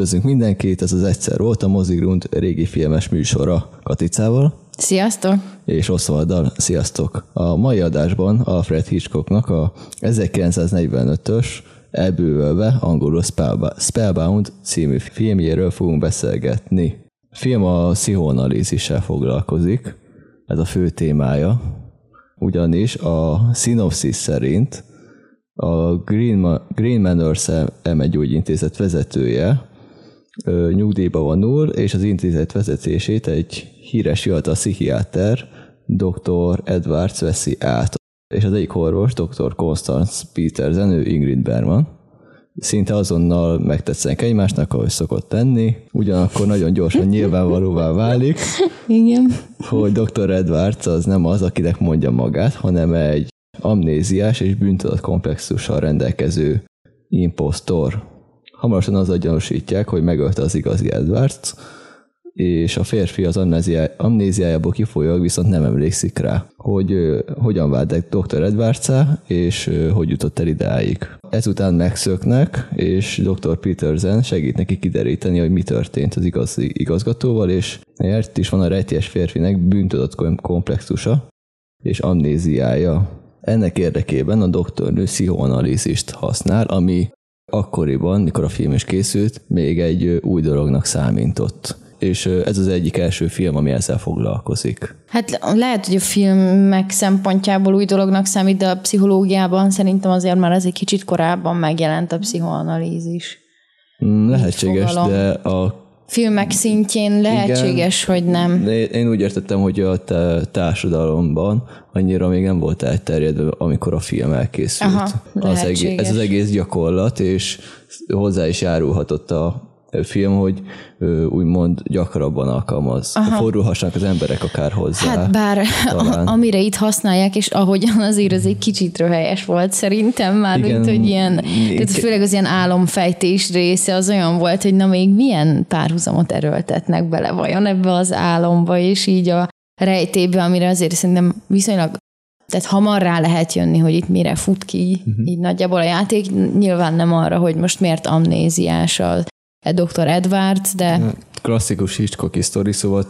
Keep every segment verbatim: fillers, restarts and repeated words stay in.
Üdvözlünk mindenkit, ez az Egyszer volt, a Mozigrund régi filmes műsora Katicával. Sziasztok! És Oswalddal. Sziasztok! A mai adásban Alfred Hitchcocknak a ezerkilencszáznegyvenötös Elbűvölve, angolul Spellbound című filmjéről fogunk beszélgetni. A film a pszichoanalízissel foglalkozik, ez a fő témája, ugyanis a szinopszis szerint a Green, Ma- Green Manor ef em gyógyintézet vezetője ö, nyugdíjba vonul, és az intézet vezetését egy híres fiatal pszichiáter, doktor Edwards veszi át. És az egyik orvos, doktor Constance Petersen, ő Ingrid Bergman. Szinte azonnal megtetszenek egymásnak, ahogy szokott tenni, ugyanakkor nagyon gyorsan nyilvánvalóvá válik, igen, hogy doktor Edwards az nem az, akinek mondja magát, hanem egy amnéziás és bűntudatkomplexussal rendelkező impostor. Hamarosan azzal gyanúsítják, hogy megölte az igazi Edwards, és a férfi az amnéziájából kifolyólag viszont nem emlékszik rá, hogy ő, hogyan válták doktor Edwards-á, és ő, hogy jutott el idáig. Ezután megszöknek, és doktor Petersen segít neki kideríteni, hogy mi történt az igazi igazgatóval, és ért is van a rejtélyes férfinek bűntudatkomplexusa és amnéziája. Ennek érdekében a doktornő pszichoanalízist használ, ami akkoriban, mikor a film is készült, még egy új dolognak számított. És ez az egyik első film, ami ezzel foglalkozik. Hát lehet, hogy a filmek szempontjából új dolognak számít, de a pszichológiában szerintem azért már ez egy kicsit korábban megjelent a pszichoanalízis. Lehetséges, de a filmek szintjén lehetséges, igen, hogy nem. Én úgy értettem, hogy a társadalomban annyira még nem volt elterjedve, amikor a film elkészült. Aha, az egész, ez az egész gyakorlat, és hozzá is járulhatott a film, hogy úgymond gyakrabban alkalmaz. Aha. Fordulhassanak az emberek akár hozzá. Hát bár a, amire itt használják, és ahogyan azért ez egy kicsit röhelyes volt szerintem már, igen, mint, hogy ilyen, tehát főleg az ilyen álomfejtés része az olyan volt, hogy na még milyen párhuzamot erőltetnek bele vajon ebbe az álomba, és így a rejtébe, amire azért szerintem viszonylag, tehát hamar rá lehet jönni, hogy itt mire fut ki, uh-huh. így nagyjából a játék, nyilván nem arra, hogy most miért amnéziás a doktor Edwards, de... Klasszikus Hitchcock sztori, szóval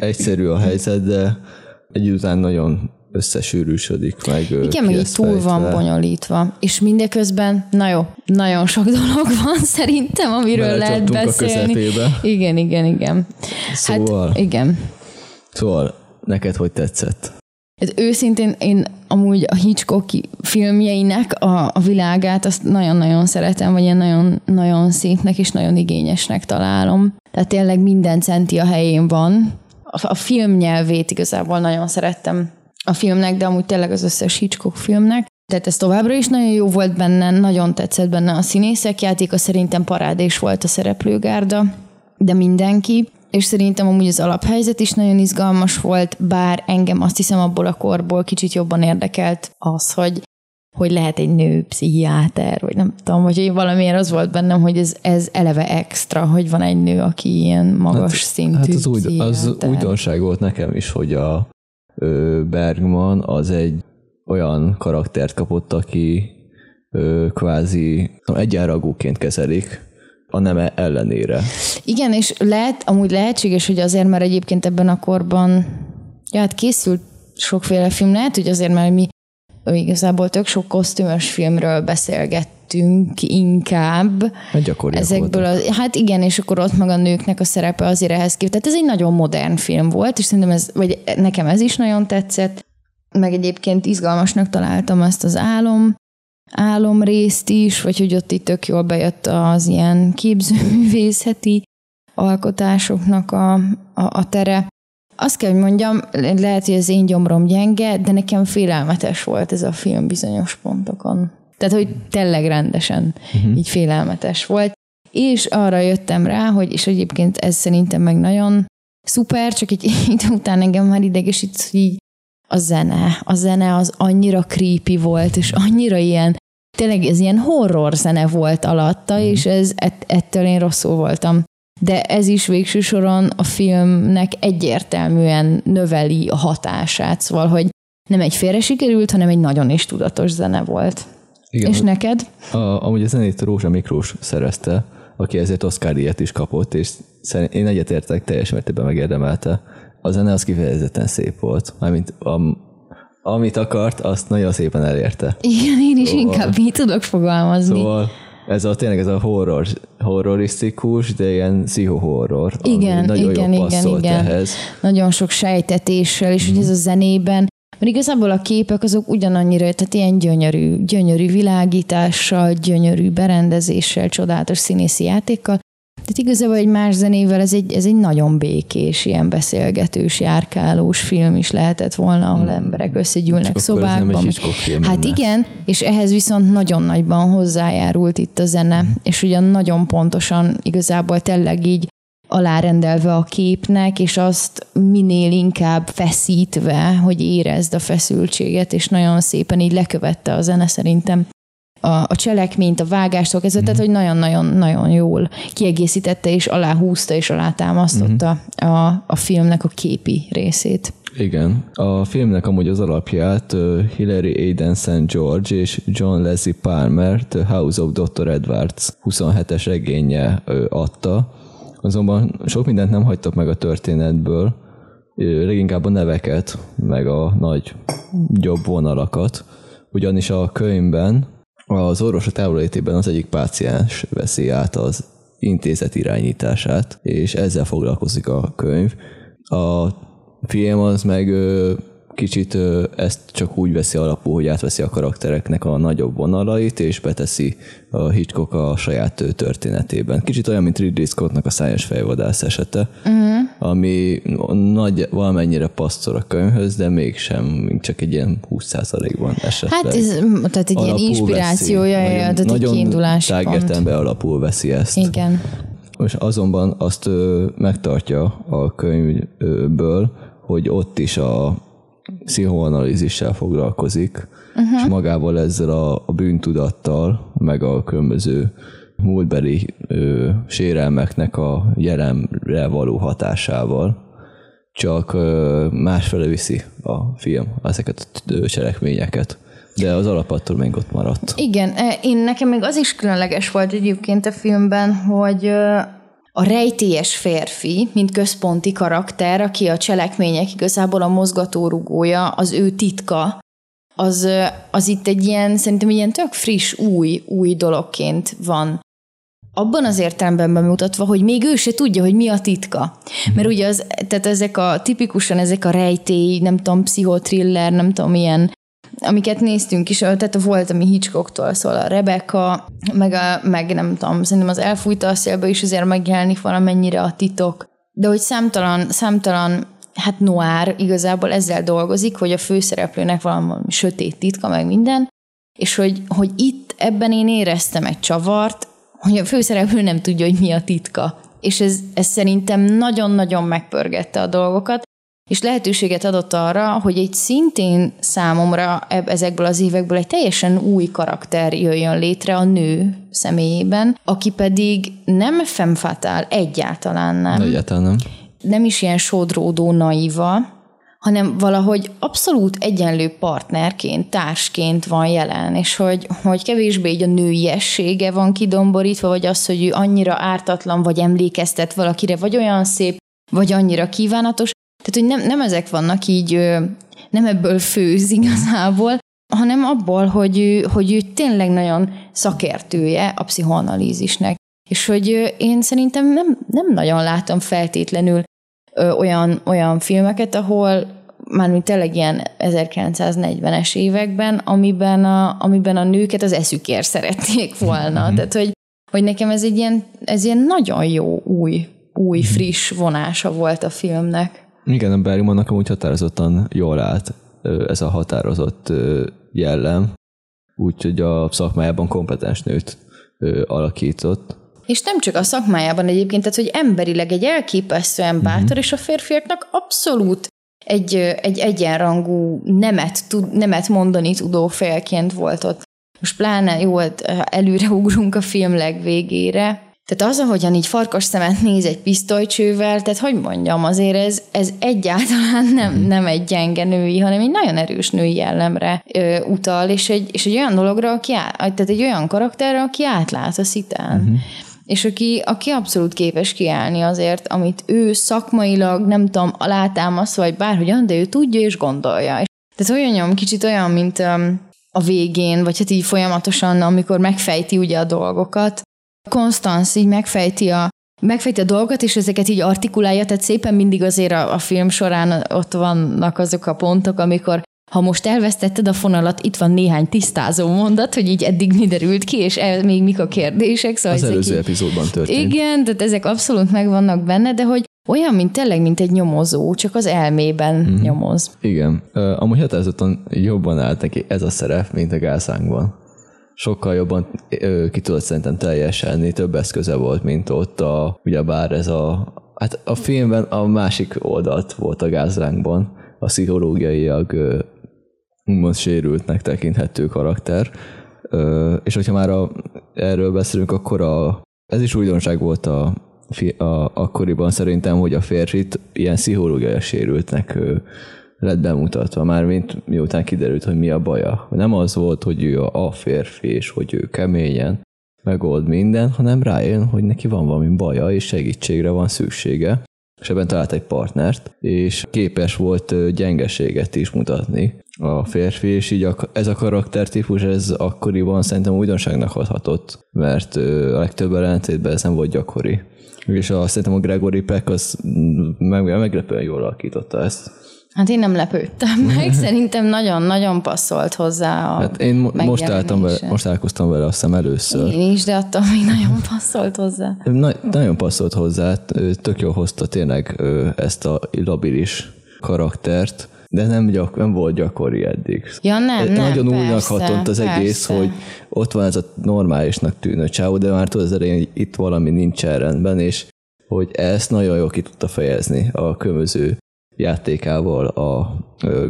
egyszerű a helyzet, de egyután nagyon összesűrűsödik meg. Igen, meg így túl van le. bonyolítva. És mindeközben, na jó, nagyon sok dolog van szerintem, amiről lehet beszélni. Igen, igen, igen. Szóval... Hát, igen. Szóval, neked hogy tetszett? Ez őszintén én amúgy a Hitchcock filmjeinek a, a világát azt nagyon-nagyon szeretem, vagy én nagyon-nagyon szépnek és nagyon igényesnek találom. Tehát tényleg minden centi a helyén van. A, a film nyelvét igazából nagyon szerettem a filmnek, de amúgy tényleg az összes Hitchcock filmnek. Tehát ez továbbra is nagyon jó volt benne, nagyon tetszett benne a színészek játéka, szerintem parádés volt a szereplőgárda, de mindenki. És szerintem amúgy az alaphelyzet is nagyon izgalmas volt, bár engem azt hiszem abból a korból kicsit jobban érdekelt az, hogy, hogy lehet egy nő pszichiáter, vagy nem tudom, hogy valamiért az volt bennem, hogy ez, ez eleve extra, hogy van egy nő, aki ilyen magas hát, szintű hát az pszichiáter. Az újdonság volt nekem is, hogy a Bergman az egy olyan karaktert kapott, aki kvázi egyenragúként kezelik, a neme ellenére. Igen, és lehet, amúgy lehetséges, hogy azért már egyébként ebben a korban, ja, hát készült sokféle film, lehet, hogy azért már mi igazából tök sok kosztümös filmről beszélgettünk inkább. Ezekből a, hát igen, és akkor ott meg a nőknek a szerepe azért ehhez képest. Tehát ez egy nagyon modern film volt, és szerintem ez, vagy nekem ez is nagyon tetszett, meg egyébként izgalmasnak találtam ezt az álom, álomrészt is, vagy hogy ott itt tök jól bejött az ilyen képzőművészeti alkotásoknak a, a, a tere. Azt kell, hogy mondjam, lehet, hogy az én gyomrom gyenge, de nekem félelmetes volt ez a film bizonyos pontokon. Tehát, hogy tényleg rendesen uh-huh. így félelmetes volt. És arra jöttem rá, hogy, és egyébként ez szerintem meg nagyon szuper, csak egy idő után engem már idegesít, így a zene. A zene az annyira creepy volt, és annyira ilyen, tényleg ez ilyen horror zene volt alatta, mm. és ez, ett, ettől én rosszul voltam. De ez is végső soron a filmnek egyértelműen növeli a hatását, szóval, hogy nem egy félre sikerült, hanem egy nagyon is tudatos zene volt. Igen, és neked? A, amúgy a zenét Rózsa Miklós szerezte, aki ezért Oscar-díjat is kapott, és szerintem én egyetértek, teljes mértékben megérdemelte. A zene az kifejezetten szép volt, mármint a, amit akart, azt nagyon szépen elérte. Igen, én is szóval, inkább így tudok fogalmazni. Szóval ez a tényleg ez a horror, horrorisztikus, de ilyen pszichohorror. Igen, nagyon igen, jól passzolt igen, ehhez. Nagyon sok sejtetéssel, és hogy mm. ez a zenében, mert igazából a képek azok ugyanannyira, tehát ilyen gyönyörű, gyönyörű világítással, gyönyörű berendezéssel, csodálatos színészi játékkal. Tehát igazából egy más zenével ez egy, ez egy nagyon békés, ilyen beszélgetős, járkálós film is lehetett volna, ahol emberek összegyűlnek szobákban. Hát igen, és ehhez viszont nagyon nagyban hozzájárult itt a zene, mm. és ugyan nagyon pontosan igazából tényleg így alárendelve a képnek, és azt minél inkább feszítve, hogy érezd a feszültséget, és nagyon szépen így lekövette a zene szerintem a, a cselekményt, a vágástól kezdve, mm-hmm. tehát hogy nagyon-nagyon-nagyon jól kiegészítette, és aláhúzta, és alátámasztotta mm-hmm. a, a filmnek a képi részét. Igen. A filmnek amúgy az alapját Hillary Aiden Saint George és John Leslie Palmer The House of doktor Edwards huszonhetes regénye adta, azonban sok mindent nem hagytak meg a történetből, leginkább a neveket, meg a nagy, jobb vonalakat, ugyanis a könyvben az orvos a távolétében az egyik páciens veszi át az intézet irányítását, és ezzel foglalkozik a könyv. A film az meg kicsit ezt csak úgy veszi alapul, hogy átveszi a karaktereknek a nagyobb vonalait, és beteszi a Hitchcock a saját történetében. Kicsit olyan, mint Ridley Scottnak a Sájos Fejvadász esete, uh-huh. ami nagy, valamennyire passzol a könyvhöz, de mégsem, csak egy ilyen húsz százalékban esetleg. Hát ez, tehát egy alapul ilyen inspirációja, veszi, nagyon, tehát egy kiindulási pont. Nagyon tágértelemben alapul veszi ezt. Igen. És azonban azt ö, megtartja a könyvből, hogy ott is a pszichoanalízissel foglalkozik, uh-huh. és magával ezzel a, a bűntudattal, meg a különböző múltbeli ö, sérelmeknek a jelenre való hatásával, csak ö, másfele viszi a film ezeket a cselekményeket. De az alapattól még ott maradt. Igen, én nekem még az is különleges volt egyébként a filmben, hogy ö, a rejtélyes férfi, mint központi karakter, aki a cselekmények igazából a mozgatórugója, az ő titka, az, az itt egy ilyen, szerintem egy ilyen tök friss, új, új dologként van. Abban az értelemben bemutatva, hogy még ő se tudja, hogy mi a titka. Mert ugye az, tehát ezek a, tipikusan ezek a rejtély, nem tudom, pszichotriller, nem tudom, ilyen, amiket néztünk is, tehát volt, ami Hitchcocktól szól, a Rebecca, meg, a, meg nem tudom, szerintem az Elfújta a szélbe is azért megjelenik valamennyire a titok. De hogy számtalan, számtalan, hát noir igazából ezzel dolgozik, hogy a főszereplőnek valami sötét titka, meg minden, és hogy, hogy itt ebben én éreztem egy csavart, hogy a főszereplő nem tudja, hogy mi a titka. És ez, ez szerintem nagyon-nagyon megpörgette a dolgokat, és lehetőséget adott arra, hogy egy szintén számomra ezekből az évekből egy teljesen új karakter jöjjön létre a nő személyében, aki pedig nem femme fatale, egyáltalán nem. Egyáltalán nem. Nem is ilyen sodródó naiva, hanem valahogy abszolút egyenlő partnerként, társként van jelen, és hogy, hogy kevésbé így a nőiessége van kidomborítva, vagy az, hogy ő annyira ártatlan, vagy emlékeztet valakire, vagy olyan szép, vagy annyira kívánatos. Tehát, hogy nem, nem ezek vannak így, nem ebből főz igazából, hanem abból, hogy ő, hogy ő tényleg nagyon szakértője a pszichoanalízisnek. És hogy én szerintem nem, nem nagyon látom feltétlenül olyan, olyan filmeket, ahol mármint tényleg ilyen ezerkilencszáznegyvenes években, amiben a, amiben a nőket az eszükért szerették volna. Mm. Tehát, hogy, hogy nekem ez egy ilyen, ez ilyen nagyon jó, új, új, friss vonása volt a filmnek. Igen, a Bergmannak amúgy határozottan jól állt ez a határozott jellem, úgyhogy a szakmájában kompetens nőt alakított. És nem csak a szakmájában egyébként, tehát hogy emberileg egy elképesztően bátor, uh-huh. és a férfiaknak abszolút egy, egy egyenrangú nemet, tud, nemet mondani tudó félként volt ott. Most pláne jó, előre ugrunk a film legvégére. Tehát az, ahogyan így farkas szemet néz egy pisztolycsővel, tehát hogy mondjam, azért ez, ez egyáltalán nem, nem egy gyenge női, hanem egy nagyon erős női jellemre ö, utal, és egy, és egy olyan dologra, aki á, tehát egy olyan karakterre, aki átlát a szitán. Uh-huh. és aki, aki abszolút képes kiállni azért, amit ő szakmailag, nem tudom, alátámasztva, vagy bárhogyan, de ő tudja és gondolja. Tehát olyan nyom, kicsit olyan, mint a végén, vagy hát így folyamatosan, amikor megfejti ugye a dolgokat. Constance így megfejti a, megfejti a dolgokat, és ezeket így artikulálja, tehát szépen mindig azért a, a film során ott vannak azok a pontok, amikor ha most elvesztetted a fonalat, itt van néhány tisztázó mondat, hogy így eddig mi derült ki, és el, még mik a kérdések. Szóval az előző így, epizódban történt. Igen, tehát ezek abszolút megvannak benne, de hogy olyan, mint tényleg, mint egy nyomozó, csak az elmében mm-hmm. nyomoz. Igen. Uh, amúgy határozottan jobban állt neki ez a szerep, mint a Gálszánkban. Sokkal jobban uh, ki tudott szerintem teljeselni, több eszköze volt, mint ott a, ugyebár ez a, hát a filmben a másik oldalt volt a Gálszánkban, a pszichológiaiak uh, úgymond sérültnek tekinthető karakter. Uh, és hogyha már a, erről beszélünk, akkor a, ez is újdonság volt a A, akkoriban szerintem, hogy a férfit ilyen pszichológiai sérültnek ő, lett bemutatva, mármint miután kiderült, hogy mi a baja. Nem az volt, hogy ő a férfi, és hogy ő keményen megold minden, hanem rájön, hogy neki van valami baja, és segítségre van szüksége. És ebben talált egy partnert, és képes volt gyengeséget is mutatni a férfi, és így a, ez a karaktertípus, ez akkoriban szerintem újdonságnak hathatott, mert a legtöbb ellentétben ez nem volt gyakori. És a, szerintem a Gregory Peck az meg, meglepően jól alakította ezt. Hát én nem lepődtem meg, szerintem nagyon-nagyon passzolt hozzá a hát én mo- most, álltam vele, most állkoztam vele azt hiszem először. Én is, de attól még nagyon passzolt hozzá. Na, nagyon passzolt hozzá, tök jól hozta tényleg ezt a labilis karaktert, de nem, gyak, nem volt gyakori eddig. Ja nem, nem, nagyon persze, újnak hatott az persze. egész, hogy ott van ez a normálisnak tűnő csávó, de már tudod az elején, itt valami nincsen rendben, és hogy ezt nagyon jól ki tudta fejezni a különböző játékával a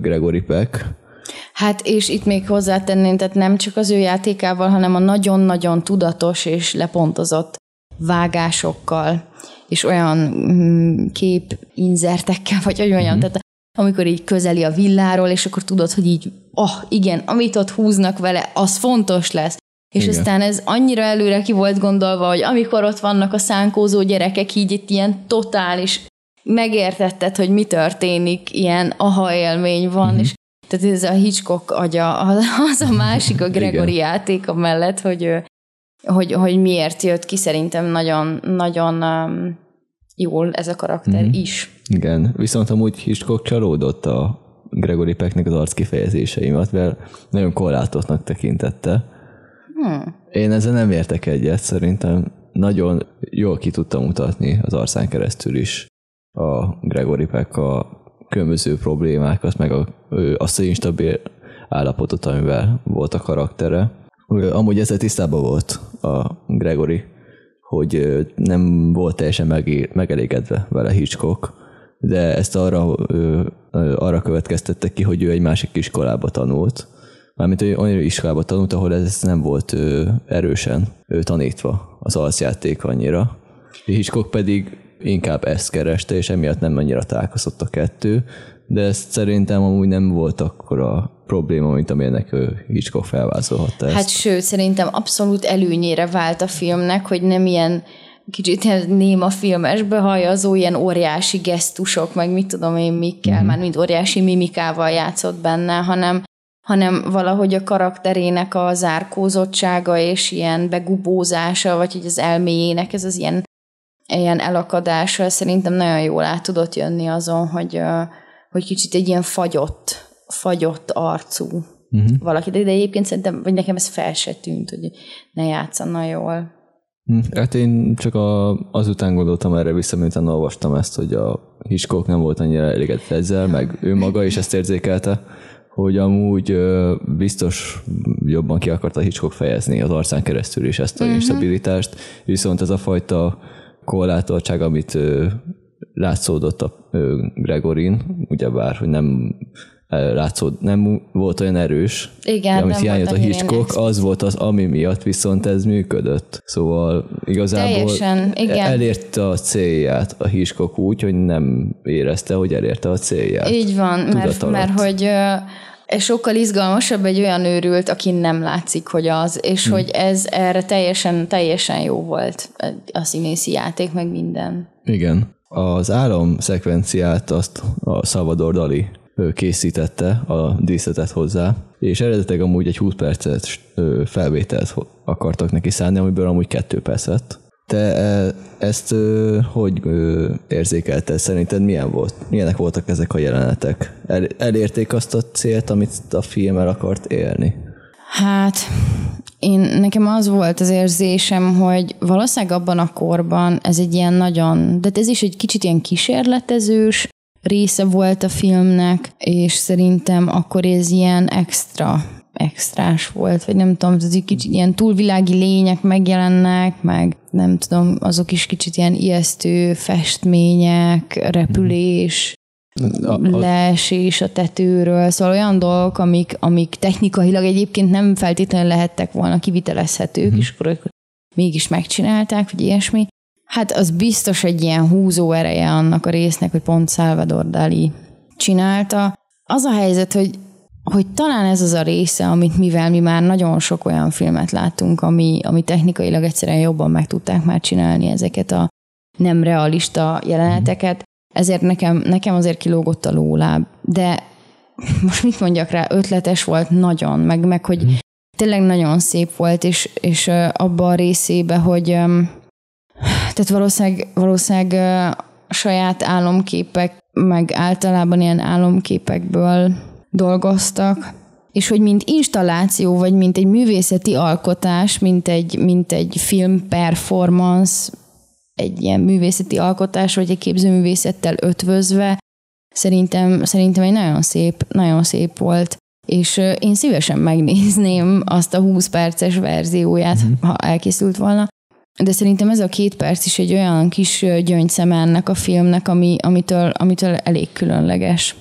Gregory Peck. Hát és itt még hozzátenném, tehát nem csak az ő játékával, hanem a nagyon-nagyon tudatos és lepontozott vágásokkal, és olyan mm, képinzertekkel, vagy olyan, mm-hmm. tehát amikor így közeli a villáról, és akkor tudod, hogy így, oh, igen, amit ott húznak vele, az fontos lesz. És igen. aztán ez annyira előre ki volt gondolva, hogy amikor ott vannak a szánkózó gyerekek, így itt ilyen totális, megértetted, hogy mi történik, ilyen aha élmény van, mm-hmm. és tehát ez a Hitchcock agya, az a másik a Gregory játéka mellett, hogy, hogy, hogy miért jött ki, szerintem nagyon, nagyon um, jól ez a karakter mm-hmm. is. Igen, viszont amúgy Hitchcock csalódott a Gregory Pecknek az arckifejezéseimet, mert nagyon korlátosnak tekintette. Hmm. Én ezzel nem értek egyet, szerintem nagyon jól ki tudtam mutatni az arcán keresztül is a Gregory Peck a különböző problémákat, meg a, azt az instabil állapotot, amivel volt a karaktere. Amúgy ezzel tisztában volt a Gregory, hogy nem volt teljesen meg, megelégedve vele Hitchcock, de ezt arra, arra következtette ki, hogy ő egy másik iskolába tanult, mármint olyan iskolába tanult, ahol ez nem volt erősen tanítva az arcjáték annyira. Hitchcock pedig inkább ezt kereste, és emiatt nem annyira találkozott a kettő, de ezt szerintem amúgy nem volt akkora probléma, mint amilyennek Hitchcock felvázolhatta ezt. Hát sőt, szerintem abszolút előnyére vált a filmnek, hogy nem ilyen kicsit néma filmesbe hajazó, ilyen óriási gesztusok, meg mit tudom én mikkel, mm. már mind óriási mimikával játszott benne, hanem, hanem valahogy a karakterének a zárkózottsága és ilyen begubózása, vagy hogy az elméjének ez az ilyen ilyen elakadással szerintem nagyon jól át tudott jönni azon, hogy, hogy kicsit egy ilyen fagyott, fagyott arcú uh-huh. valaki. De egyébként szerintem, vagy nekem ez fel se tűnt, hogy ne játszana jól. Hát én csak a, azután gondoltam erre vissza, miután olvastam ezt, hogy a Hitchcock nem volt annyira elégedett ezzel, meg ő maga is ezt érzékelte, hogy amúgy biztos jobban ki akarta Hitchcock fejezni az arcán keresztül is ezt a uh-huh. instabilitást, viszont ez a fajta korlátoltság, amit ö, látszódott a ö, Gregorin, ugyebár, hogy nem, látszód, nem volt olyan erős, igen, amit hiányzott a Hitchcock, az volt az, ami miatt viszont ez működött. Szóval igazából teljesen, elérte a célját a Hitchcock úgy, hogy nem érezte, hogy elérte a célját. Így van, mert, mert hogy És sokkal izgalmasabb egy olyan őrült, akin nem látszik, hogy az, és hmm. hogy ez erre teljesen, teljesen jó volt a színészi játék, meg minden. Igen. Az álom szekvenciát azt a Salvador Dalí készítette a díszletet hozzá, és eredetileg amúgy egy húsz perces felvételt akartak neki szánni, amiből amúgy két perc lett. Te ezt hogy érzékelted? Szerinted milyen volt? Milyenek voltak ezek a jelenetek? El, elérték azt a célt, amit a film el akart élni? Hát, én, nekem az volt az érzésem, hogy valószínűleg abban a korban ez egy ilyen nagyon, de ez is egy kicsit ilyen kísérletezős része volt a filmnek, és szerintem akkor ez ilyen extra, extrás volt, vagy nem tudom, ez egy kicsit ilyen túlvilági lények megjelennek, meg nem tudom, azok is kicsit ilyen ijesztő festmények, repülés, leesés a tetőről, szóval olyan dolgok, amik, amik technikailag egyébként nem feltétlenül lehettek volna kivitelezhetők, mm-hmm. és akkor mégis megcsinálták, vagy ilyesmi. Hát az biztos egy ilyen húzó ereje annak a résznek, hogy pont Salvador Dalí csinálta. Az a helyzet, hogy, hogy talán ez az a része, amit mivel mi már nagyon sok olyan filmet láttunk, ami, ami technikailag egyszerűen jobban meg tudták már csinálni ezeket a nem realista jeleneteket, ezért nekem, nekem azért kilógott a lóláb. De most mit mondjak rá, ötletes volt nagyon, meg, meg hogy tényleg nagyon szép volt, és, és abban a részében, hogy... Tehát valószínűleg, valószínűleg saját álomképek, meg általában ilyen álomképekből dolgoztak, és hogy mint installáció, vagy mint egy művészeti alkotás, mint egy, mint egy film performance, egy ilyen művészeti alkotás, vagy egy képzőművészettel ötvözve, szerintem, szerintem egy nagyon szép, nagyon szép volt. És én szívesen megnézném azt a húsz perces verzióját, mm-hmm. ha elkészült volna. De szerintem ez a két perc is egy olyan kis gyöngyszeme ennek a filmnek, ami, amitől, amitől elég különleges.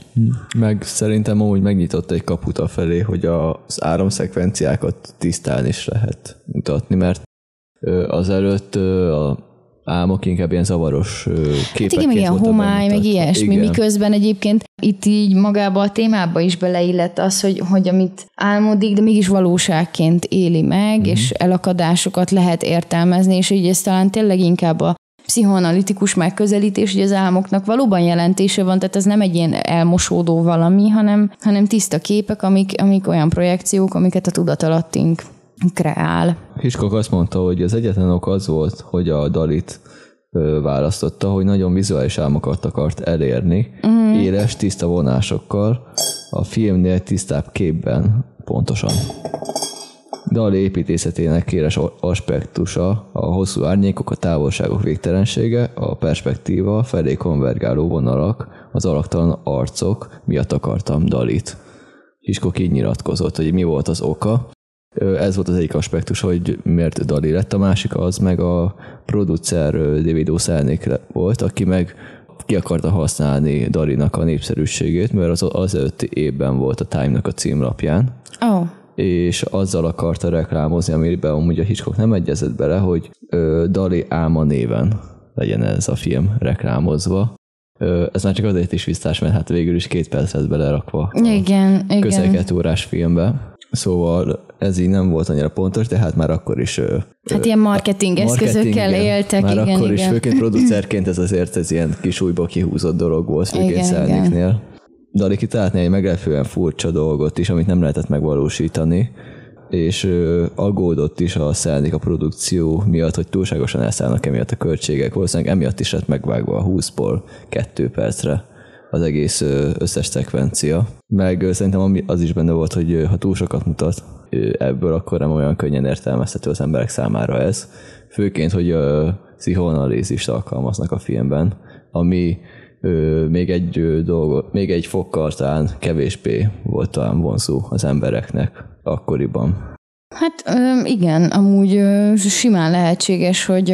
Meg szerintem amúgy megnyitott egy kaput afelé, hogy az áramszekvenciákat tisztán is lehet mutatni, mert azelőtt a álmok inkább ilyen zavaros képekként. Hát igen, meg ilyen homály, meg ilyesmi, igen. Miközben egyébként itt így magába a témába is beleillett az, hogy, hogy amit álmodik, de mégis valóságként éli meg, mm-hmm. és elakadásokat lehet értelmezni, és így ez talán tényleg inkább a pszichoanalitikus megközelítés, hogy az álmoknak valóban jelentése van, tehát ez nem egy ilyen elmosódó valami, hanem, hanem tiszta képek, amik, amik olyan projekciók, amiket a tudatalattink kreál. Hitchcock azt mondta, hogy az egyetlen ok az volt, hogy a Dalit választotta, hogy nagyon vizuális álmokat akart elérni, mm. éles, tiszta vonásokkal, a filmnél tisztább képben pontosan. Dalí építészetének éles aspektusa, a hosszú árnyékok, a távolságok végtelensége, a perspektíva, felé konvergáló vonalak, az alaktalan arcok miatt akartam Dalit. Hitchcock így nyilatkozott, hogy mi volt az oka. Ez volt az egyik aspektus, hogy miért Dalí lett, a másik az meg a producer David O'Selznik volt, aki meg ki akarta használni Dalínak a népszerűségét, mert az az előtti évben volt a Time-nak a címlapján, oh. és azzal akarta reklámozni, amiben amúgy a Hitchcock nem egyezett bele, hogy Dalí álma néven legyen ez a film reklámozva. Ez már csak azért is visszás, mert hát végül is két perc lett belerakva igen, a közel két órás filmbe. Szóval ez így nem volt annyira pontos, de hát már akkor is... Hát ilyen marketing eszközökkel marketing, éltek, már igen, akkor igen. is, főként producerként ez azért ez ilyen kis újba kihúzott dolog volt, főként Selzniknél. Dalí kitaláltné egy meglepően furcsa dolgot is, amit nem lehetett megvalósítani, és aggódott is a Selznik a produkció miatt, hogy túlságosan elszállnak emiatt a költségek, valószínűleg emiatt is lett megvágva a húszból két percre az egész összes szekvencia. Meg szerintem az is benne volt, hogy ha túl sokat mutat ebből, akkor nem olyan könnyen értelmezhető az emberek számára ez. Főként, hogy a pszichoanalízist alkalmaznak a filmben, ami még egy, dolgo, még egy fokkal talán kevésbé volt talán vonzó az embereknek akkoriban. Hát igen, amúgy simán lehetséges, hogy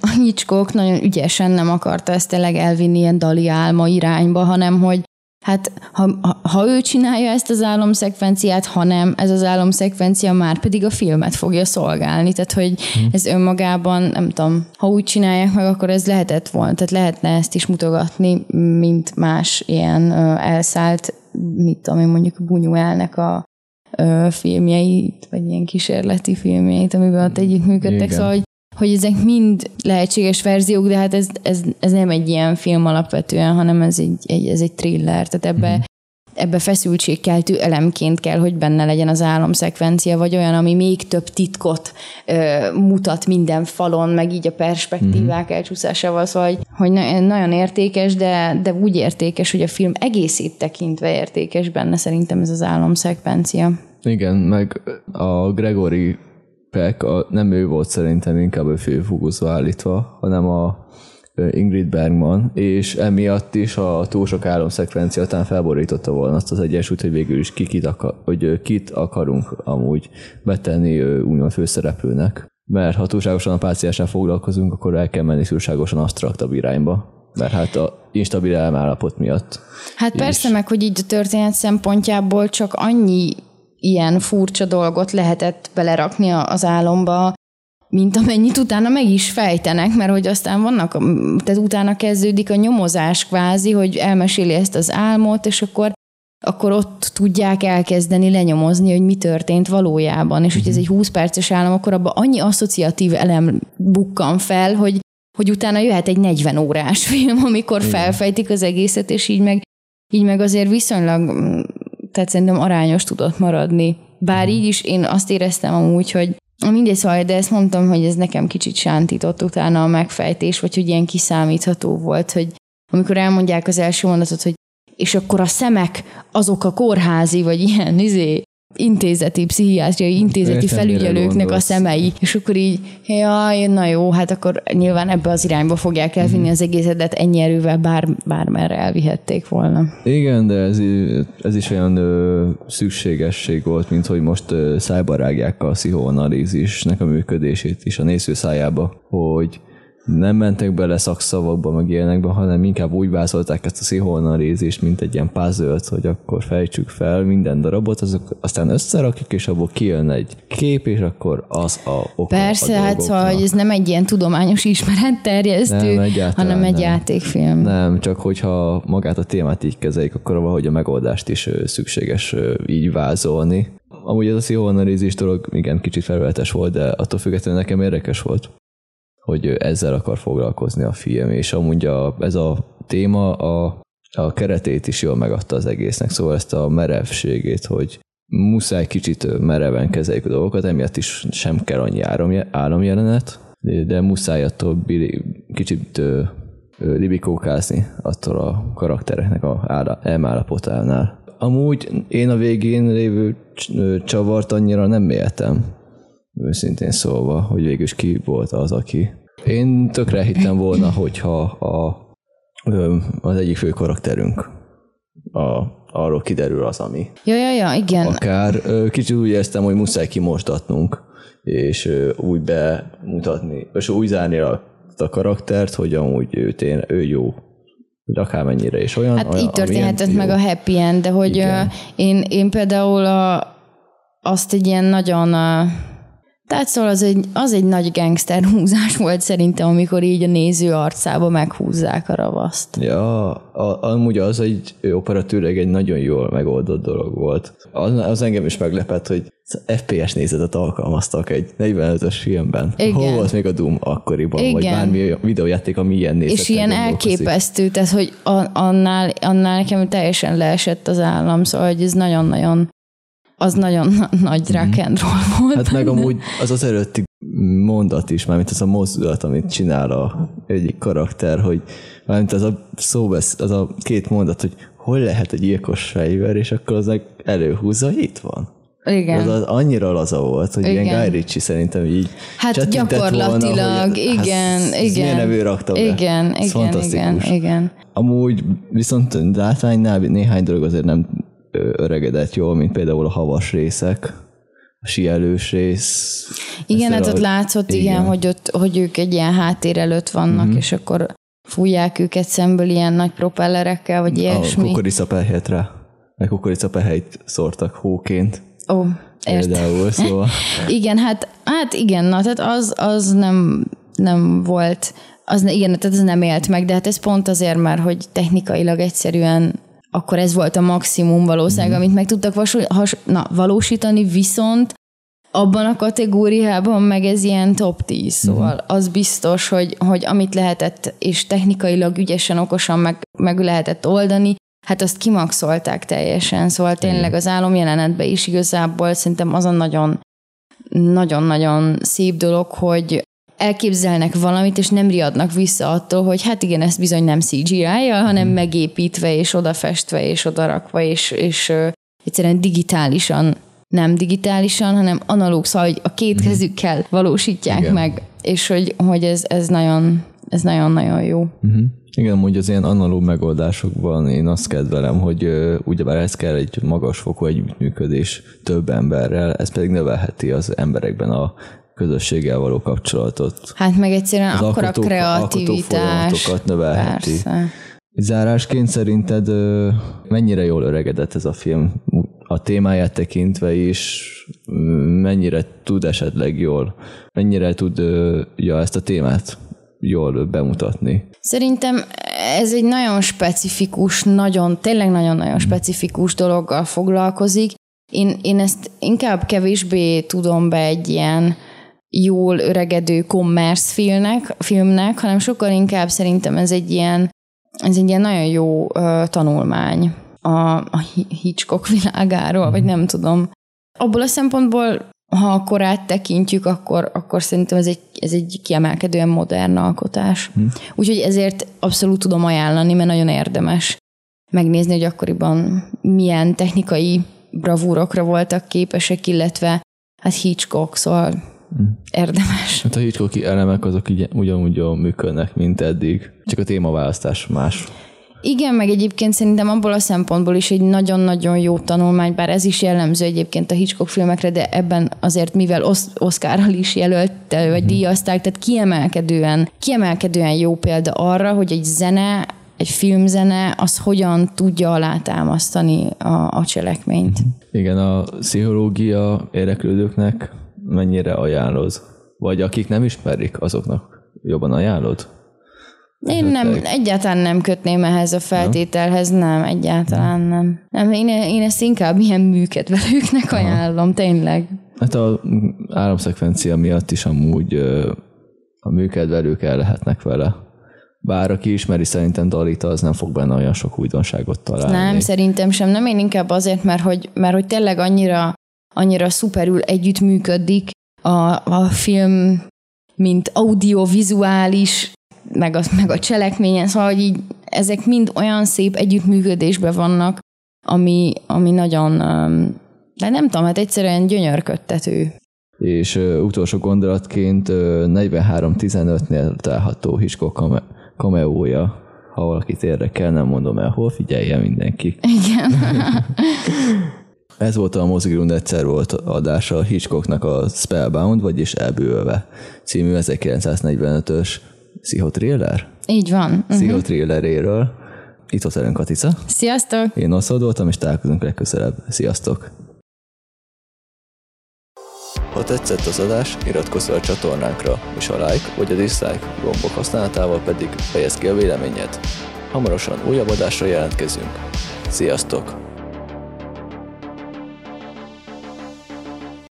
a Hitchcock nagyon ügyesen nem akarta ezt tényleg elvinni ilyen Dalí álma irányba, hanem hogy hát ha, ha ő csinálja ezt az álomszekvenciát, ha nem, ez az álomszekvencia már pedig a filmet fogja szolgálni. Tehát, hogy ez önmagában, nem tudom, ha úgy csinálják meg, akkor ez lehetett volna. Tehát lehetne ezt is mutogatni, mint más ilyen elszállt mit tudom én, mondjuk Buñuelnek a ö, filmjeit, vagy ilyen kísérleti filmjeit, amiben ott együttműködtek, igen. Szóval, hogy, hogy ezek mind lehetséges verziók, de hát ez, ez, ez nem egy ilyen film alapvetően, hanem ez egy, egy, ez egy thriller, tehát ebbe, mm-hmm. ebbe feszültségkeltő elemként kell, hogy benne legyen az álomszekvencia, vagy olyan, ami még több titkot ö, mutat minden falon, meg így a perspektívák mm-hmm. elcsúszásával, szóval, hogy, hogy nagyon értékes, de, de úgy értékes, hogy a film egészét tekintve értékes benne, szerintem ez az álomszekvencia. Igen, meg a Gregory Peck, a, nem ő volt szerintem inkább a főfókuszba állítva, hanem a Ingrid Bergman, és emiatt is a túl sok álomszekvencia után felborította volna azt az egyensúlyt, hogy végül is ki, kit, akar, hogy kit akarunk amúgy betenni úgymond főszereplőnek. Mert ha túlságosan a pácienssel foglalkozunk, akkor el kell menni túlságosan absztraktabb irányba. Mert hát a instabil elmállapot miatt. Hát és... persze meg, hogy így a történet szempontjából csak annyi ilyen furcsa dolgot lehetett belerakni az álomba, mint amennyit utána meg is fejtenek, mert hogy aztán vannak, tehát utána kezdődik a nyomozás kvázi, hogy elmeséli ezt az álmot, és akkor, akkor ott tudják elkezdeni lenyomozni, hogy mi történt valójában. És hogyha ez egy húsz perces álom, akkor abban annyi asszociatív elem bukkan fel, hogy, hogy utána jöhet egy negyven órás film, amikor felfejtik az egészet, és így meg, így meg azért viszonylag, tehát szerintem arányos tudott maradni. Bár így is én azt éreztem amúgy, hogy mindegy, szóval, de ezt mondtam, hogy ez nekem kicsit sántított utána a megfejtés, vagy hogy ilyen kiszámítható volt, hogy amikor elmondják az első mondatot, hogy és akkor a szemek azok a kórházi, vagy ilyen izé, intézeti, pszichiátriai intézeti értem, felügyelőknek a szemei, és akkor így, jaj, na jó, hát akkor nyilván ebbe az irányba fogják elvinni mm-hmm. az egészet, de hát ennyi erővel bár, bármerre elvihették volna. Igen, de ez, ez is olyan ö, szükségesség volt, mint hogy most ö, szájba rágják a pszichoanalízisnek a működését is a néző szájába, hogy nem mentek bele szakszavakba, meg ilyenekbe, hanem inkább úgy vázolták ezt a pszichoanalízist, mint egy ilyen puzzle-t, hogy akkor fejtsük fel minden darabot, azok aztán összerakjuk, és abból kijön egy kép, és akkor az a oka. Persze, a hát szóval, hogy ez nem egy ilyen tudományos ismeretterjesztő, nem, egyáltalán hanem egy nem. játékfilm. Nem, csak hogyha magát a témát így kezeljük, akkor valahogy a megoldást is szükséges így vázolni. Amúgy ez a pszichoanalízis dolog igen, kicsit felületes volt, de attól függetlenül nekem érdekes volt, hogy ezzel akar foglalkozni a film, és amúgy a, ez a téma a, a keretét is jól megadta az egésznek, szóval ezt a merevségét, hogy muszáj kicsit mereven kezeljük a dolgokat, emiatt is sem kell annyi álomjelenet, de muszáj attól kicsit libikókázni attól a karaktereknek a elmállapotánál. Amúgy én a végén lévő csavart annyira nem éltem, őszintén szólva, hogy végül is ki volt az, aki. Én tökre hittem volna, hogyha a, az egyik fő karakterünk a, arról kiderül az, ami. Ja, ja, ja, igen. Akár kicsit úgy éreztem, hogy muszáj kimosdatnunk, és úgy bemutatni, és úgy zárni a, a karaktert, hogy amúgy ő, tén, ő jó. De akármennyire is olyan. Hát olyan, így történhetett meg a happy end, de hogy én, én például a, azt egy ilyen nagyon... A, Tehát szóval az egy, az egy nagy gangster húzás volt szerintem, amikor így a néző arcába meghúzzák a ravaszt. Ja, a, amúgy az egy operatőrleg egy nagyon jól megoldott dolog volt. Az, az engem is meglepett, hogy ef pé es nézetet alkalmaztak egy negyvenötös filmben. Igen. Hol volt még a Doom akkoriban, igen. Vagy bármi videójáték, ami ilyen nézetet. És ilyen elképesztő, tehát hogy annál, annál nekem teljesen leesett az állam, szóval hogy ez nagyon-nagyon az nagyon nagy rock and roll volt. Hát benne. Meg amúgy az az előtti mondat is, mármint az a mozdulat, amit csinál a egyik karakter, hogy mármint az a szóbesz, az a két mondat, hogy hol lehet egy gyilkos fegyver, és akkor az meg előhúzza, hogy itt van. Igen. Az, az annyira laza volt, hogy igen. Ilyen Guy Ritchie szerintem így hát csetintett volna, hogy hát, igen, ez igen, milyen nevű rakta be. Igen, ez igen, igen, igen. Amúgy viszont a látványnál néhány dolog azért nem öregedett jól, mint például a havas részek, a síelős rész. Igen, hát ott látszott, igen, igen hogy, ott, hogy ők egy ilyen háttér előtt vannak, mm-hmm. és akkor fújják őket szemből ilyen nagy propellerekkel, vagy ilyesmi. A kukoricapehelyet rá. A kukoricapehelyt szórtak hóként. Ó, oh, értem. Például, szóval. igen, hát, hát igen, na, tehát az, az nem, nem volt, az, igen, tehát az nem élt meg, de hát ez pont azért már, hogy technikailag egyszerűen akkor ez volt a maximum valószínűleg, mm. amit meg tudtak vasul, has, na, valósítani, viszont abban a kategóriában meg ez ilyen top tíz, szóval mm. az biztos, hogy, hogy amit lehetett, és technikailag ügyesen, okosan meg, meg lehetett oldani, hát azt kimaxolták teljesen, szóval tényleg az álomjelenetben is igazából szerintem az a nagyon, nagyon-nagyon szép dolog, hogy elképzelnek valamit, és nem riadnak vissza attól, hogy hát igen, ezt bizony nem cé gé í-jal, hanem mm. megépítve, és odafestve, és odarakva, és, és uh, egyszerűen digitálisan, nem digitálisan, hanem analóg, szóval, hogy a két mm. kezükkel valósítják igen. meg, és hogy, hogy ez, ez nagyon, ez nagyon-nagyon jó. Mm-hmm. Igen, úgy az ilyen analóg megoldásokban én azt kedvelem, hogy ugyebár ez kell egy magas fokú együttműködés több emberrel, ez pedig növelheti az emberekben a közösséggel való kapcsolatot. Hát meg egyszerűen az akkora alkotó, kreativitás. Növelheti. Persze. Zárásként szerinted mennyire jól öregedett ez a film? A témáját tekintve is mennyire tud esetleg jól, mennyire tudja ezt a témát jól bemutatni? Szerintem ez egy nagyon specifikus, nagyon, tényleg nagyon-nagyon specifikus dologgal foglalkozik. Én, én ezt inkább kevésbé tudom be egy ilyen jól öregedő commerce filmnek, filmnek, hanem sokkal inkább szerintem ez egy ilyen, ez egy ilyen nagyon jó uh, tanulmány a, a Hitchcock világáról, vagy nem tudom. Abból a szempontból, ha a korát tekintjük, akkor, akkor szerintem ez egy, ez egy kiemelkedően modern alkotás. Hm. Úgyhogy ezért abszolút tudom ajánlani, mert nagyon érdemes megnézni, hogy akkoriban milyen technikai bravúrokra voltak képesek, illetve hát Hitchcock, szóval hm. érdemes. Hát a Hitchcock elemek azok így, ugyanúgy működnek, mint eddig, csak a témaválasztás más. Igen, meg egyébként szerintem abból a szempontból is egy nagyon-nagyon jó tanulmány, bár ez is jellemző egyébként a Hitchcock filmekre, de ebben azért, mivel Oscarral is jelölt, vagy díjazták, tehát kiemelkedően, kiemelkedően jó példa arra, hogy egy zene, egy filmzene, az hogyan tudja alátámasztani a, a cselekményt. Igen, a pszichológia érdeklődőknek mennyire ajánlod? Vagy akik nem ismerik, azoknak jobban ajánlod? Én nem, egyáltalán nem kötném ehhez a feltételhez, nem, egyáltalán nem. nem én, én ezt inkább ilyen műkedvelőknek ajánlom, tényleg. Hát a álomszekvencia miatt is amúgy a műkedvelők el lehetnek vele. Bár aki ismeri szerintem Dalita, az nem fog benne olyan sok újdonságot találni. Nem, szerintem sem. Nem, én inkább azért, mert hogy, mert hogy tényleg annyira, annyira szuperül együtt működik a, a film, mint audiovizuális, meg a, meg a cselekményen, szóval hogy így, ezek mind olyan szép együttműködésben vannak, ami, ami nagyon, de nem tudom, hát egyszerűen gyönyörködtető. És uh, utolsó gondolatként uh, negyvenhárom tizenötnél található Hitchcock kameója, ha valakit érdekel, nem mondom el, hol figyelje mindenki. Igen. Ez volt a Mozigrund egyszer volt adása Hitchcocknak a Spellbound, vagyis Elbűvölve című ezerkilencszáznegyvenötös pszichotriller? Így van. Pszichotrilleréről. Uh-huh. Itt volt velünk Katica. Sziasztok! Én Oswald voltam, és találkozunk legközelebb. Sziasztok! Ha tetszett az adás, iratkozz fel a csatornánkra, és a like vagy a dislike gombok használatával pedig fejezd ki a véleményed. Hamarosan újabb adásra jelentkezünk. Sziasztok!